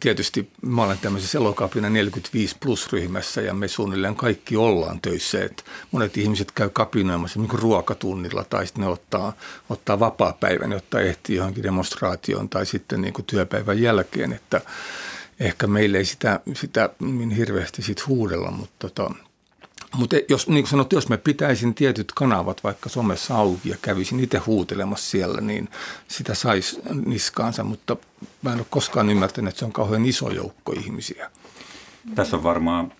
tietysti mä olen tämmöisessä Elokapina neljäkymmentäviisi plus ryhmässä ja me suunnilleen kaikki ollaan töissä. Että monet ihmiset käy kapinoimassa niin kuin ruokatunnilla tai sitten ne ottaa, ottaa vapaapäivän, jotta ehtii johonkin demonstraatioon tai sitten niin kuin työpäivän jälkeen. Että ehkä meillä ei sitä, sitä niin hirveästi sit huudella, mutta tota, mutta jos, niin kuin sanottu, jos mä pitäisin tietyt kanavat vaikka somessa auki ja kävisin itse huutelemassa siellä, niin sitä saisi niskaansa, mutta mä en ole koskaan ymmärtänyt, että se on kauhean iso joukko ihmisiä. Tässä on varmaan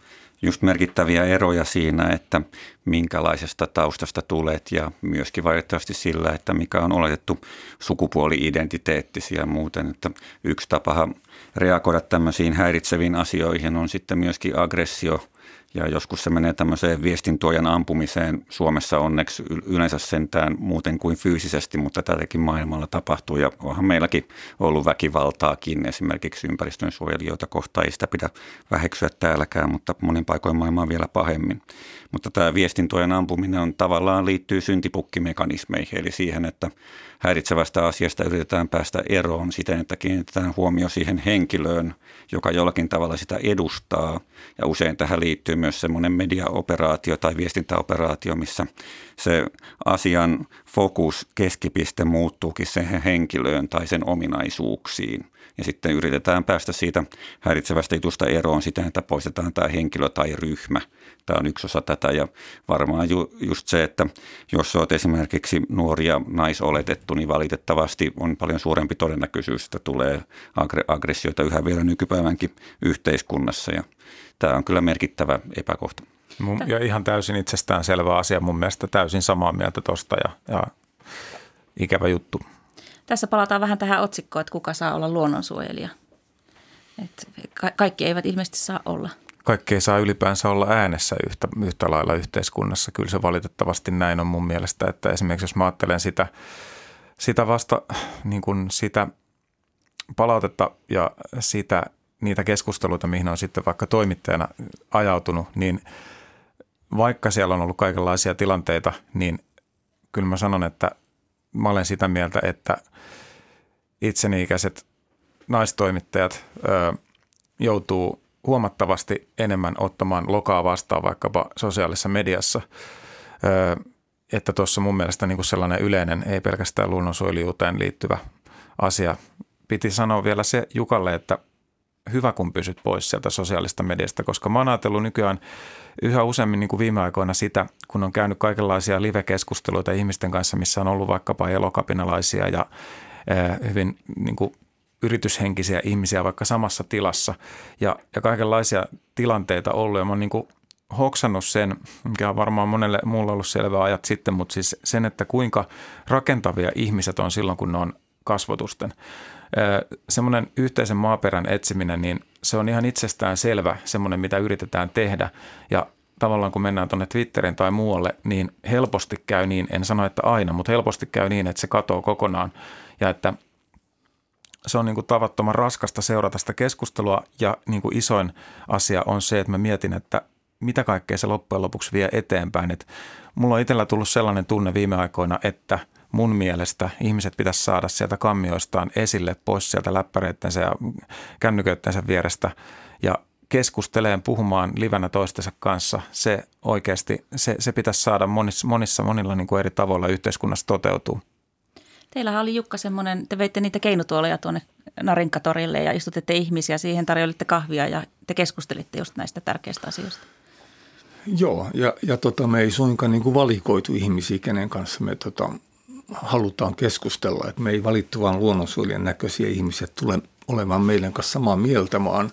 just merkittäviä eroja siinä, että minkälaisesta taustasta tulet ja myöskin valitettavasti sillä, että mikä on oletettu sukupuoli-identiteettisiä ja muuten. Että yksi tapa reagoida tämmöisiin häiritseviin asioihin on sitten myöskin aggressio. Ja joskus se menee tämmöiseen viestintuojan ampumiseen. Suomessa onneksi yleensä sentään muuten kuin fyysisesti, mutta tätäkin maailmalla tapahtuu. Ja onhan meilläkin ollut väkivaltaakin esimerkiksi ympäristönsuojelijoita kohtaan. Ei sitä pidä väheksyä täälläkään, mutta monin paikoin maailma on vielä pahemmin. Mutta tämä viestintuojan ampuminen on tavallaan liittyy syntipukkimekanismeihin, eli siihen, että häiritsevästä asiasta yritetään päästä eroon siten, että kiinnitetään huomio siihen henkilöön, joka jollakin tavalla sitä edustaa. Ja usein tähän liittyy myös semmoinen mediaoperaatio tai viestintäoperaatio, missä se asian fokus, keskipiste muuttuukin sen henkilöön tai sen ominaisuuksiin. Ja sitten yritetään päästä siitä häiritsevästä jutusta eroon siten, että poistetaan tämä henkilö tai ryhmä. Tämä on yksi osa tätä ja varmaan ju, just se, että jos olet esimerkiksi nuori ja naisoletettu, niin valitettavasti on paljon suurempi todennäköisyys, että tulee aggressioita yhä vielä nykypäivänkin yhteiskunnassa ja tämä on kyllä merkittävä epäkohta. Ja ihan täysin itsestään selvä asia mun mielestä, täysin samaa mieltä tuosta ja, ja ikävä juttu. Tässä palataan vähän tähän otsikkoon, että kuka saa olla luonnonsuojelija. Et ka- kaikki eivät ilmeisesti saa olla. Kaikki ei saa ylipäänsä olla äänessä yhtä, yhtä lailla yhteiskunnassa. Kyllä se valitettavasti näin on mun mielestä, että esimerkiksi jos mä ajattelen sitä, sitä vasta niin kuin sitä palautetta ja sitä niitä keskusteluita, mihin on sitten vaikka toimittajana ajautunut, niin vaikka siellä on ollut kaikenlaisia tilanteita, niin kyllä mä sanon, että mä olen sitä mieltä, että itseni ikäiset naistoimittajat ö, joutuu huomattavasti enemmän ottamaan lokaa vastaan vaikkapa sosiaalisessa mediassa. Ö, että tuossa mun mielestä niin kuin sellainen yleinen, ei pelkästään luonnonsuojelijuuteen liittyvä asia. Piti sanoa vielä se Jukalle, että hyvä kun pysyt pois sieltä sosiaalista mediasta, koska mä oon ajatellut nykyään yhä useammin niin kuin viime aikoina sitä, kun on käynyt kaikenlaisia live-keskusteluita ihmisten kanssa, missä on ollut vaikkapa elokapinalaisia ja hyvin niin kuin yrityshenkisiä ihmisiä vaikka samassa tilassa ja, ja kaikenlaisia tilanteita ollut. Ja mä oon niin kuin hoksannut sen, mikä on varmaan monelle muulla ollut selvä ajat sitten, mutta siis sen, että kuinka rakentavia ihmiset on silloin, kun ne on kasvotusten. Semmoinen yhteisen maaperän etsiminen, niin se on ihan itsestään selvä, semmoinen mitä yritetään tehdä ja tavallaan kun mennään tuonne Twitterin tai muualle, niin helposti käy niin, en sano, että aina, mutta helposti käy niin, että se katoaa kokonaan ja että se on niin kuin tavattoman raskasta seurata sitä keskustelua ja niin kuin isoin asia on se, että mä mietin, että mitä kaikkea se loppujen lopuksi vie eteenpäin. Et mulla on itsellä tullut sellainen tunne viime aikoina, että mun mielestä ihmiset pitäisi saada sieltä kammioistaan esille, pois sieltä läppäreittensä ja kännyköittensä vierestä ja keskusteleen puhumaan livenä toistensa kanssa. Se oikeasti, se, se pitäisi saada monissa, monissa monilla niin kuin eri tavoilla yhteiskunnassa toteutuu. Teillähän oli Jukka semmoinen, te veitte niitä keinutuoleja tuonne Narinkatorille ja istutette ihmisiä, siihen tarjoilitte kahvia ja te keskustelitte just näistä tärkeistä asioista. Joo, ja, ja tota, me ei suinkaan niin kuin valikoitu ihmisiä, kenen kanssa me tota, halutaan keskustella. Et me ei valittu vaan luonnonsuojelijan näköisiä ihmisiä tule olemaan meidän kanssa samaa mieltä, vaan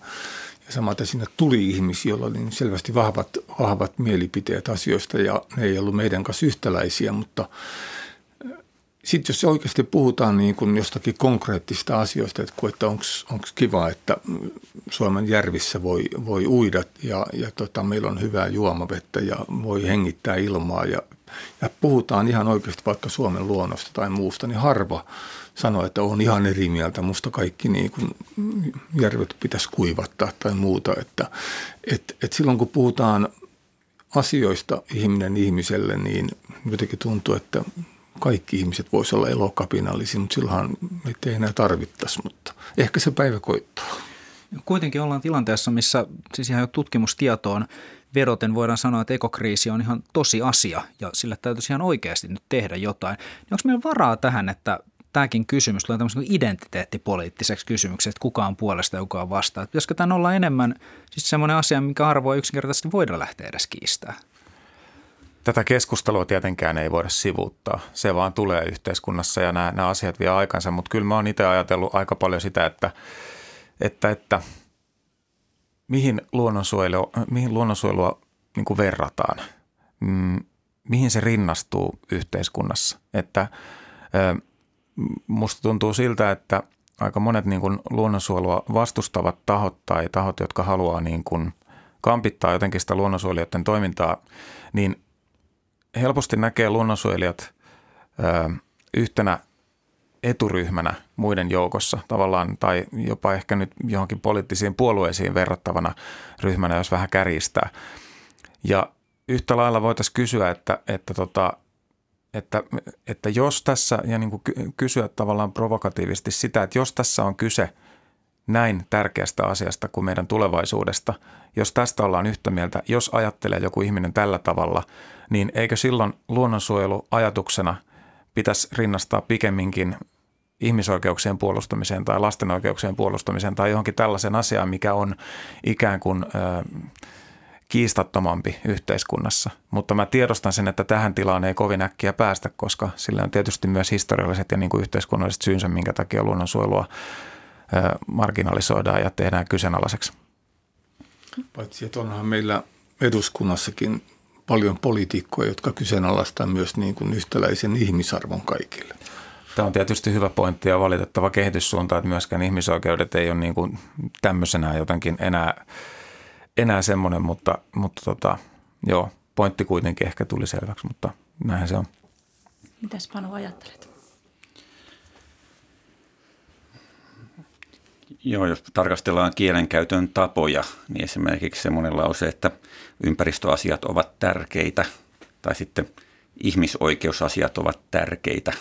ja samaten sinne tuli ihmisiä, joilla oli selvästi vahvat, vahvat mielipiteet asioista, ja ne ei ollut meidän kanssa yhtäläisiä, mutta sitten jos oikeasti puhutaan niin kuin jostakin konkreettista asioista, että onko kiva, että Suomen järvissä voi, voi uida ja, ja tota, meillä on hyvää juomavettä ja voi hengittää ilmaa ja, ja puhutaan ihan oikeasti vaikka Suomen luonnosta tai muusta, niin harva sanoo, että on ihan eri mieltä, musta kaikki niin kuin järvet pitäisi kuivattaa tai muuta. Että, et, et silloin kun puhutaan asioista ihminen ihmiselle, niin jotenkin tuntuu, että kaikki ihmiset voisi olla elokapinallisia, mutta silloinhan meitä ei enää tarvittaisi, mutta ehkä se päivä koittaa. Kuitenkin ollaan tilanteessa, missä siis ihan jo tutkimustietoon veroten voidaan sanoa, että ekokriisi on ihan tosi asia ja sillä täytyisi ihan oikeasti nyt tehdä jotain. Onko meillä varaa tähän, että tämäkin kysymys tulee tämmöisen identiteettipoliittiseksi kysymykseksi, että kuka on puolesta ja kuka on vastaan? Pitäisikö tämän olla enemmän siis semmoinen asia, minkä arvoa yksinkertaisesti voidaan lähteä edes kiistämään? Tätä keskustelua tietenkään ei voida sivuuttaa. Se vaan tulee yhteiskunnassa ja nämä, nämä asiat vie aikansa, mutta kyllä mä oon itse ajatellut aika paljon sitä, että, että, että mihin luonnonsuojelua, mihin luonnonsuojelua niin kuin verrataan, mm, mihin se rinnastuu yhteiskunnassa. Että, ö, musta tuntuu siltä, että aika monet niin kuin luonnonsuojelua vastustavat tahot tai tahot, jotka haluaa niin kuin kampittaa jotenkin sitä luonnonsuojelijoiden toimintaa, niin helposti näkee luonnonsuojelijat ö, yhtenä eturyhmänä muiden joukossa tavallaan tai jopa ehkä nyt johonkin poliittisiin puolueisiin verrattavana ryhmänä, jos vähän kärjistää. Ja yhtä lailla voitaisiin kysyä, että, että, tota, että, että jos tässä, ja niin kuin kysyä tavallaan provokatiivisesti sitä, että jos tässä on kyse näin tärkeästä asiasta kuin meidän tulevaisuudesta, jos tästä ollaan yhtä mieltä, jos ajattelee joku ihminen tällä tavalla, niin eikö silloin luonnonsuojelu ajatuksena pitäisi rinnastaa pikemminkin ihmisoikeuksien puolustamiseen tai lasten oikeuksien puolustamiseen tai johonkin tällaisen asiaan, mikä on ikään kuin ö, kiistattomampi yhteiskunnassa. Mutta mä tiedostan sen, että tähän tilaan ei kovin äkkiä päästä, koska sillä on tietysti myös historialliset ja niin kuin yhteiskunnalliset syynsä, minkä takia luonnonsuojelua marginalisoidaan ja tehdään kyseenalaiseksi. Paitsi, että onhan meillä eduskunnassakin paljon poliitikkoja, jotka kyseenalaistaa myös niin kuin yhtäläisen ihmisarvon kaikille. Tämä on tietysti hyvä pointti ja valitettava kehityssuunta, että myöskään ihmisoikeudet ei ole niin kuin tämmöisenä jotenkin enää, enää semmoinen, mutta, mutta tota, joo, pointti kuitenkin ehkä tuli selväksi, mutta näinhän se on. Mitäs Panu ajattelet? Joo, jos tarkastellaan kielenkäytön tapoja, niin esimerkiksi semmoinen lause, että ympäristöasiat ovat tärkeitä tai sitten ihmisoikeusasiat ovat tärkeitä.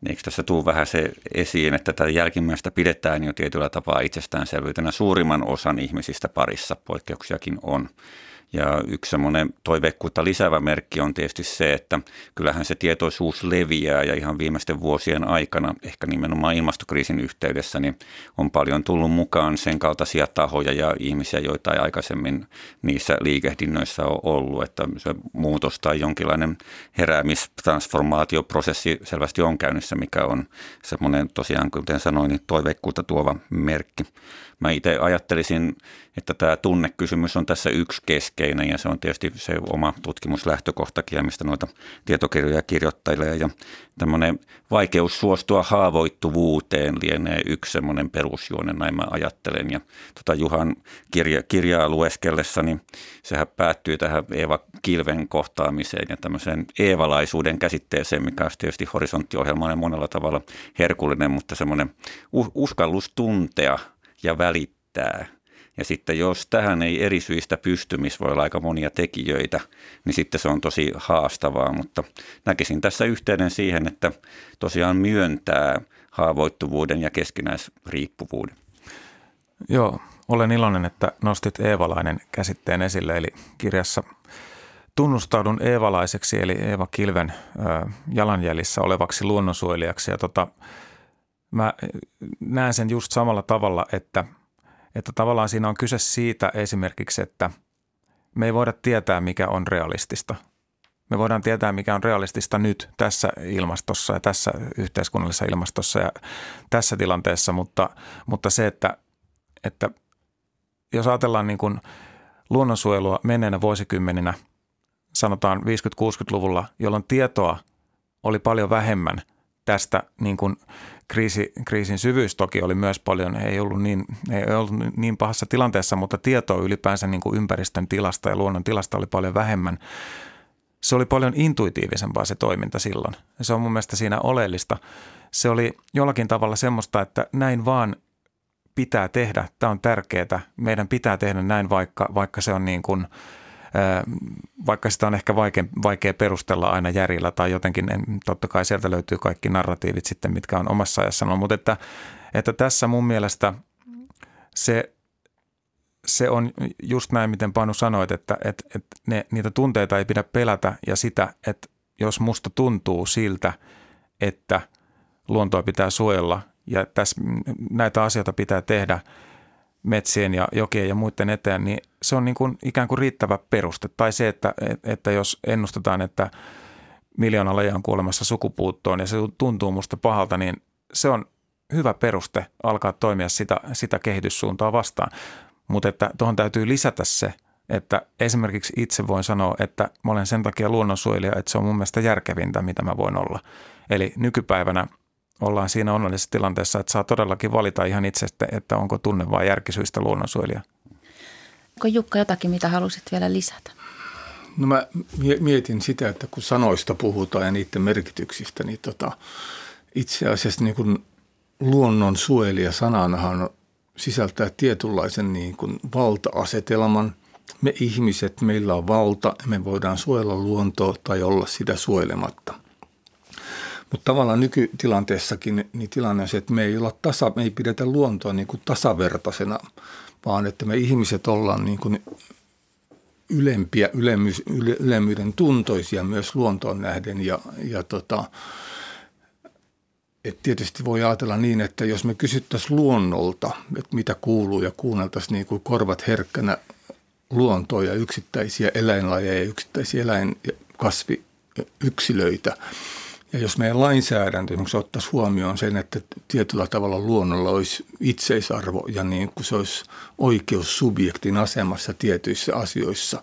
Niin eikö tässä tule vähän se esiin, että tätä jälkimmäistä pidetään jo tietyllä tapaa itsestäänselvyytenä suurimman osan ihmisistä parissa, poikkeuksiakin on. Ja yksi semmoinen toiveikkuutta lisäävä merkki on tietysti se, että kyllähän se tietoisuus leviää ja ihan viimeisten vuosien aikana, ehkä nimenomaan ilmastokriisin yhteydessä, niin on paljon tullut mukaan sen kaltaisia tahoja ja ihmisiä, joita ei aikaisemmin niissä liikehdinnöissä ole ollut, että se muutos tai jonkinlainen heräämistransformaatioprosessi selvästi on käynnissä, mikä on semmoinen tosiaan, kuten sanoin, niin toiveikkuutta tuova merkki. Mä itse ajattelisin, että tämä tunnekysymys on tässä yksi keskeinen ja se on tietysti se oma tutkimuslähtökohtakin, mistä noita tietokirjoja kirjoittajille. Ja tämmöinen vaikeus suostua haavoittuvuuteen lienee yksi semmoinen perusjuone, näin mä ajattelen. Ja tota Juhan kirja, kirjaa lueskellessa, niin sehän päättyy tähän Eeva Kilven kohtaamiseen ja tämmöiseen eevalaisuuden käsitteeseen, mikä on tietysti horisonttiohjelmainen monella tavalla herkullinen, mutta semmoinen uskallus tuntea ja välittää. Ja sitten jos tähän ei eri syistä pysty, missä voi olla aika monia tekijöitä, niin sitten se on tosi haastavaa. Mutta näkisin tässä yhteyden siihen, että tosiaan myöntää haavoittuvuuden ja keskinäisriippuvuuden. Joo, olen iloinen, että nostit eevalainen käsitteen esille. Eli kirjassa tunnustaudun eevalaiseksi, eli Eeva Kilven jalanjäljissä olevaksi luonnonsuojelijaksi. Ja tota, mä näen sen just samalla tavalla, että Että tavallaan siinä on kyse siitä esimerkiksi, että me ei voida tietää, mikä on realistista. Me voidaan tietää, mikä on realistista nyt tässä ilmastossa ja tässä yhteiskunnallisessa ilmastossa ja tässä tilanteessa, mutta, mutta se, että, että jos ajatellaan niin kuin luonnonsuojelua menneenä vuosikymmeninä, sanotaan viisikymmentä-kuusikymmentäluvulla, jolloin tietoa oli paljon vähemmän tästä niin kuin kriisi, kriisin syvyys toki oli myös paljon, ei ollut niin, ei ollut niin pahassa tilanteessa, mutta tietoa ylipäänsä niin kuin ympäristön tilasta ja luonnon tilasta oli paljon vähemmän. Se oli paljon intuitiivisempaa se toiminta silloin. Se on mun mielestä siinä oleellista. Se oli jollakin tavalla semmoista, että näin vaan pitää tehdä, tämä on tärkeää, meidän pitää tehdä näin, vaikka, vaikka se on niin kuin vaikka sitä on ehkä vaikea, vaikea perustella aina järjellä tai jotenkin, totta kai sieltä löytyy kaikki narratiivit sitten, mitkä on omassa ajassaan. Mutta että, että tässä mun mielestä se, se on just näin, miten Panu sanoit, että, että, että ne, niitä tunteita ei pidä pelätä ja sitä, että jos musta tuntuu siltä, että luontoa pitää suojella ja tässä, näitä asioita pitää tehdä metsien ja jokien ja muiden eteen, niin se on niin kuin ikään kuin riittävä peruste. Tai se, että, että jos ennustetaan, että miljoona lajia on kuolemassa sukupuuttoon ja se tuntuu musta pahalta, niin se on hyvä peruste alkaa toimia sitä, sitä kehityssuuntaa vastaan. Mutta että tuohon täytyy lisätä se, että esimerkiksi itse voin sanoa, että mä olen sen takia luonnonsuojelija, että se on mun mielestä järkevintä, mitä mä voin olla. Eli nykypäivänä ollaan siinä onnellisessa tilanteessa, että saa todellakin valita ihan itsestä, että onko tunne vai järkisyistä luonnonsuojelija. Onko Jukka jotakin, mitä halusit vielä lisätä? No mä mietin sitä, että kun sanoista puhutaan ja niiden merkityksistä, niin tota, itse asiassa niin kuin luonnonsuojelija sananahan sisältää tietynlaisen niin kuin valta-asetelman. Me ihmiset, meillä on valta, me voidaan suojella luontoa tai olla sitä suojelematta. Mutta tavallaan nykytilanteessakin niin tilanne on se, että me ei, olla tasa, me ei pidetä luontoa niin kuin tasavertaisena, vaan että me ihmiset ollaan niin kuin ylempiä, ylemmys, yle, ylemmyyden tuntoisia myös luontoon nähden. Ja, ja tota, et tietysti voi ajatella niin, että jos me kysyttäisiin luonnolta, että mitä kuuluu ja kuunneltaisiin niin kuin korvat herkkänä luontoa ja yksittäisiä eläinlajeja ja yksittäisiä eläinkasviyksilöitä. Ja jos meidän lainsäädäntö ottaisi huomioon sen, että tietyllä tavalla luonnolla olisi itseisarvo ja niin kuin se olisi oikeus subjektin asemassa tietyissä asioissa.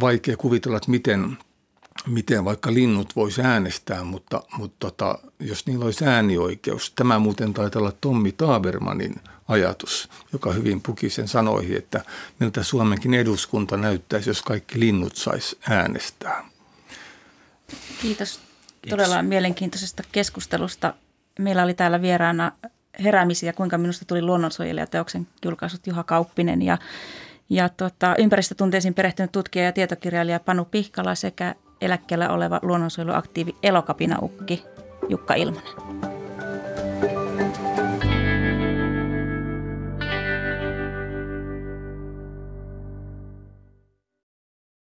Vaikea kuvitella, että miten, miten vaikka linnut voisi äänestää, mutta, mutta tota, jos niillä olisi äänioikeus. Tämä muuten taitaa olla Tommi Taabermanin ajatus, joka hyvin puki sen sanoihin, että miltä Suomenkin eduskunta näyttäisi, jos kaikki linnut saisi äänestää. Kiitos. Kiitos todella mielenkiintoisesta keskustelusta. Meillä oli täällä vieraana Heräämisiä, kuinka minusta tuli luonnonsuojelija -teoksen julkaisut Juha Kauppinen ja, ja tuota, ympäristötunteisiin perehtynyt tutkija ja tietokirjailija Panu Pihkala sekä eläkkeellä oleva luonnonsuojeluaktiivi Elokapina-ukki Jukka Ilmonen.